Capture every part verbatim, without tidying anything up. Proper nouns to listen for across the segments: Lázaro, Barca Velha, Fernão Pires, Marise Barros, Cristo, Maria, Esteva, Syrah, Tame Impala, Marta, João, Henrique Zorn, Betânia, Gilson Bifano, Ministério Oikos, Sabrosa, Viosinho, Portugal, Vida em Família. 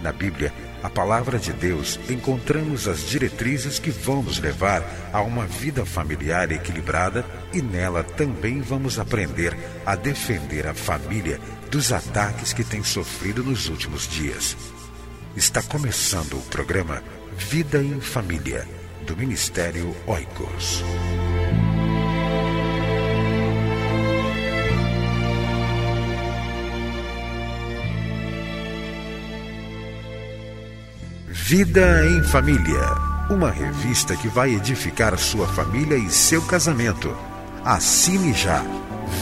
Na Bíblia, a palavra de Deus, encontramos as diretrizes que vão nos levar a uma vida familiar equilibrada e nela também vamos aprender a defender a família dos ataques que tem sofrido nos últimos dias. Está começando o programa Vida em Família, do Ministério Oikos. Vida em Família, uma revista que vai edificar sua família e seu casamento. Assine já.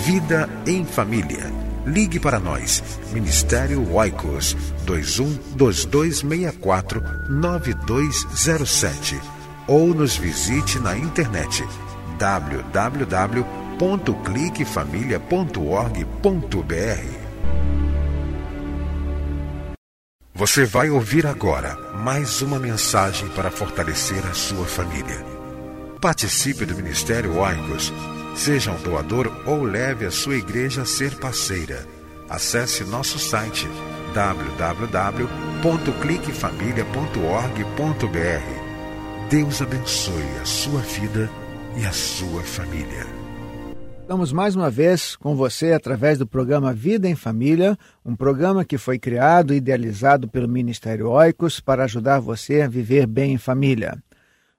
Vida em Família. Ligue para nós. Ministério Oikos, dois um, dois dois seis quatro, nove dois zero sete. Ou nos visite na internet w w w ponto clique família ponto org ponto b r. Você vai ouvir agora mais uma mensagem para fortalecer a sua família. Participe do Ministério Oikos. Seja um doador ou leve a sua igreja a ser parceira. Acesse nosso site w w w ponto clique família ponto org ponto b r. Deus abençoe a sua vida e a sua família. Estamos mais uma vez com você através do programa Vida em Família, um programa que foi criado e idealizado pelo Ministério Oikos para ajudar você a viver bem em família.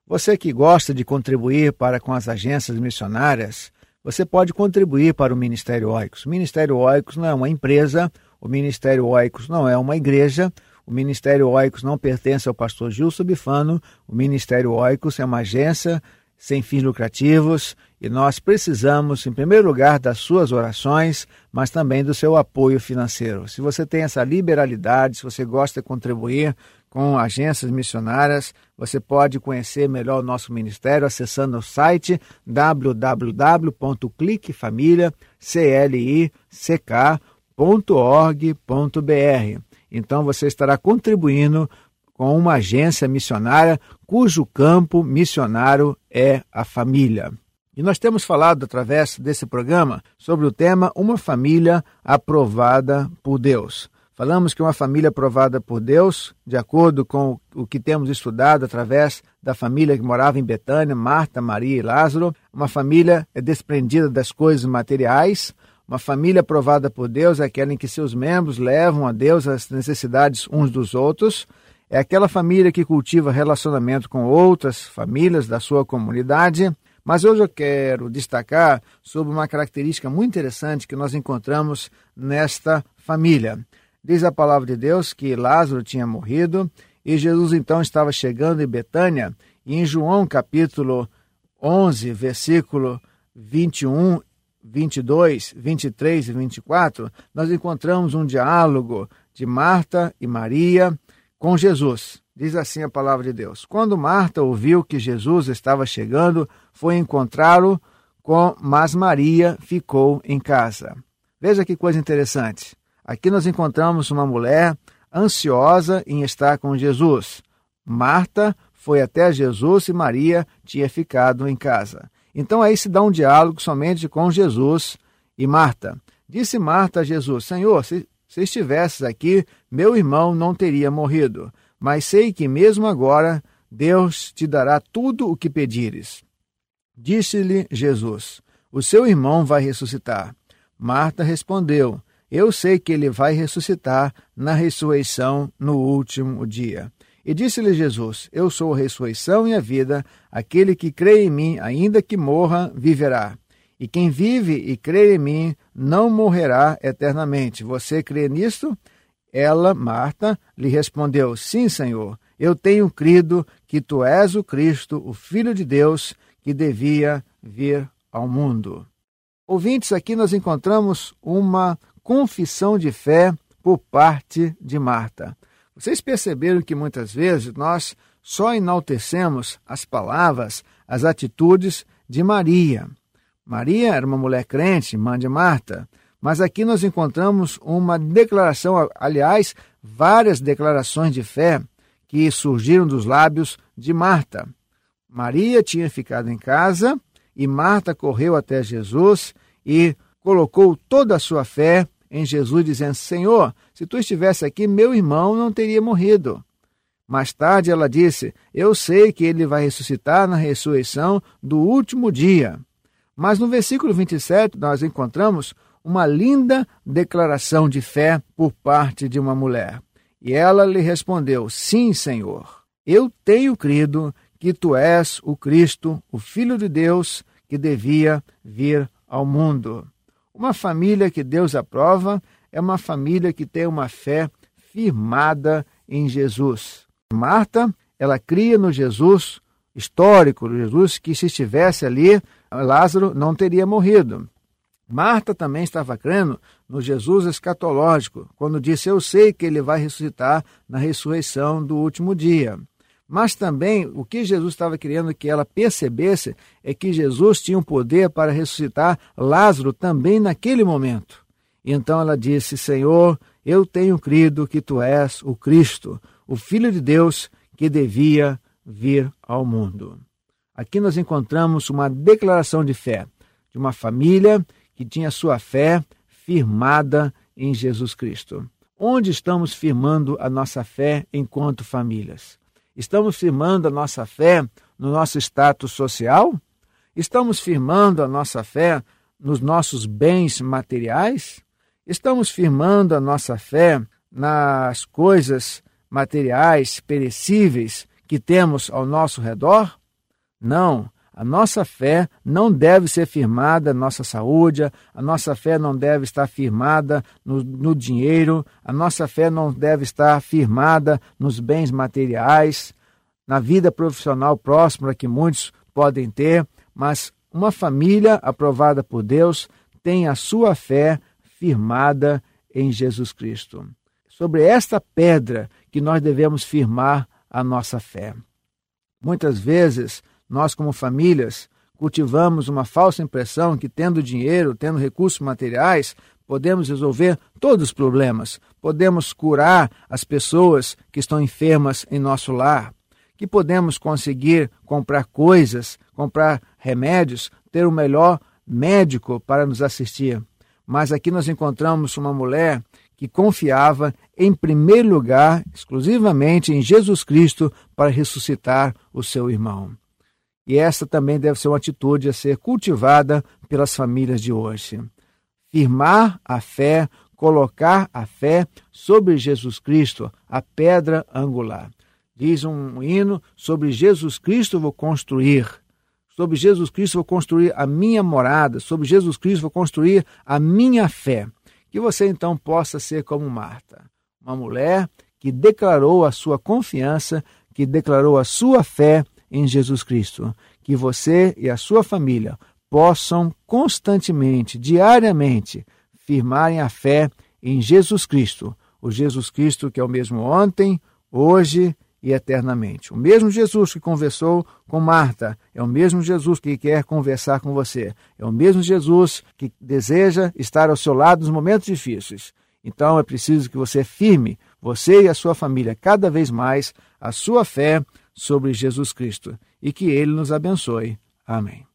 Você que gosta de contribuir para com as agências missionárias, você pode contribuir para o Ministério Oikos. O Ministério Oikos não é uma empresa, o Ministério Oikos não é uma igreja, o Ministério Oikos não pertence ao pastor Gilson Bifano, o Ministério Oikos é uma agência sem fins lucrativos, e nós precisamos, em primeiro lugar, das suas orações, mas também do seu apoio financeiro. Se você tem essa liberalidade, se você gosta de contribuir com agências missionárias, você pode conhecer melhor o nosso ministério acessando o site w w w ponto clique família ponto org ponto b r. Então você estará contribuindo com uma agência missionária cujo campo missionário é a família. E nós temos falado, através desse programa, sobre o tema Uma Família Aprovada por Deus. Falamos que uma família aprovada por Deus, de acordo com o que temos estudado através da família que morava em Betânia, Marta, Maria e Lázaro, uma família é desprendida das coisas materiais. Uma família aprovada por Deus é aquela em que seus membros levam a Deus as necessidades uns dos outros. É aquela família que cultiva relacionamento com outras famílias da sua comunidade. Mas hoje eu quero destacar sobre uma característica muito interessante que nós encontramos nesta família. Diz a palavra de Deus que Lázaro tinha morrido e Jesus então estava chegando em Betânia. E em João capítulo onze, versículo vinte e um, vinte e dois, vinte e três e vinte e quatro, nós encontramos um diálogo de Marta e Maria com Jesus. Diz assim a palavra de Deus: quando Marta ouviu que Jesus estava chegando, foi encontrá-lo, com, mas Maria ficou em casa. Veja que coisa interessante. Aqui nós encontramos uma mulher ansiosa em estar com Jesus. Marta foi até Jesus e Maria tinha ficado em casa. Então aí se dá um diálogo somente com Jesus e Marta. Disse Marta a Jesus: Senhor, se Se estivesses aqui, meu irmão não teria morrido. Mas sei que mesmo agora Deus te dará tudo o que pedires. Disse-lhe Jesus: o seu irmão vai ressuscitar. Marta respondeu: eu sei que ele vai ressuscitar na ressurreição no último dia. E disse-lhe Jesus: eu sou a ressurreição e a vida. Aquele que crê em mim, ainda que morra, viverá. E quem vive e crê em mim não morrerá eternamente. Você crê nisto? Ela, Marta, lhe respondeu: sim, Senhor, eu tenho crido que tu és o Cristo, o Filho de Deus, que devia vir ao mundo. Ouvintes, aqui nós encontramos uma confissão de fé por parte de Marta. Vocês perceberam que muitas vezes nós só enaltecemos as palavras, as atitudes de Maria. Maria era uma mulher crente, mãe de Marta, mas aqui nós encontramos uma declaração, aliás, várias declarações de fé que surgiram dos lábios de Marta. Maria tinha ficado em casa e Marta correu até Jesus e colocou toda a sua fé em Jesus, dizendo: Senhor, se tu estivesse aqui, meu irmão não teria morrido. Mais tarde ela disse: eu sei que ele vai ressuscitar na ressurreição do último dia. Mas no versículo vinte e sete nós encontramos uma linda declaração de fé por parte de uma mulher. E ela lhe respondeu: sim, Senhor, eu tenho crido que tu és o Cristo, o Filho de Deus, que devia vir ao mundo. Uma família que Deus aprova é uma família que tem uma fé firmada em Jesus. Marta, ela cria no Jesus histórico, no Jesus que, se estivesse ali, Lázaro não teria morrido. Marta também estava crendo no Jesus escatológico, quando disse: eu sei que ele vai ressuscitar na ressurreição do último dia. Mas também o que Jesus estava querendo que ela percebesse é que Jesus tinha um poder para ressuscitar Lázaro também naquele momento. Então ela disse: Senhor, eu tenho crido que tu és o Cristo, o Filho de Deus, que devia vir ao mundo. Aqui nós encontramos uma declaração de fé de uma família que tinha sua fé firmada em Jesus Cristo. Onde estamos firmando a nossa fé enquanto famílias? Estamos firmando a nossa fé no nosso status social? Estamos firmando a nossa fé nos nossos bens materiais? Estamos firmando a nossa fé nas coisas materiais perecíveis que temos ao nosso redor? Não. A nossa fé não deve ser firmada na nossa saúde, a nossa fé não deve estar firmada no, no dinheiro, a nossa fé não deve estar firmada nos bens materiais, na vida profissional próspera que muitos podem ter, mas uma família aprovada por Deus tem a sua fé firmada em Jesus Cristo. Sobre esta pedra que nós devemos firmar a nossa fé. Muitas vezes, nós, como famílias, cultivamos uma falsa impressão que, tendo dinheiro, tendo recursos materiais, podemos resolver todos os problemas. Podemos curar as pessoas que estão enfermas em nosso lar. Que podemos conseguir comprar coisas, comprar remédios, ter o melhor médico para nos assistir. Mas aqui nós encontramos uma mulher que confiava, em primeiro lugar, exclusivamente em Jesus Cristo para ressuscitar o seu irmão. E essa também deve ser uma atitude a ser cultivada pelas famílias de hoje. Firmar a fé, colocar a fé sobre Jesus Cristo, a pedra angular. Diz um hino: sobre Jesus Cristo vou construir. Sobre Jesus Cristo vou construir a minha morada. Sobre Jesus Cristo vou construir a minha fé. Que você então possa ser como Marta, uma mulher que declarou a sua confiança, que declarou a sua fé em Jesus Cristo, que você e a sua família possam constantemente, diariamente, firmarem a fé em Jesus Cristo, o Jesus Cristo que é o mesmo ontem, hoje e eternamente. O mesmo Jesus que conversou com Marta, é o mesmo Jesus que quer conversar com você, é o mesmo Jesus que deseja estar ao seu lado nos momentos difíceis. Então é preciso que você firme, você e a sua família, cada vez mais, a sua fé sobre Jesus Cristo, e que Ele nos abençoe. Amém.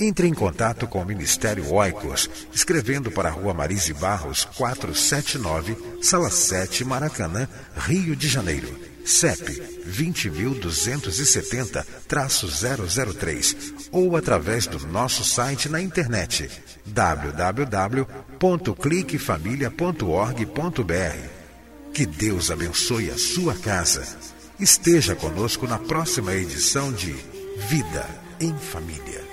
Entre em contato com o Ministério Oikos, escrevendo para a Rua Marise Barros, quatrocentos e setenta e nove, Sala sete, Maracanã, Rio de Janeiro. C E P vinte mil duzentos e setenta traço zero zero três ou através do nosso site na internet w w w ponto clique família ponto org ponto b r. Que Deus abençoe a sua casa. Esteja conosco na próxima edição de Vida em Família.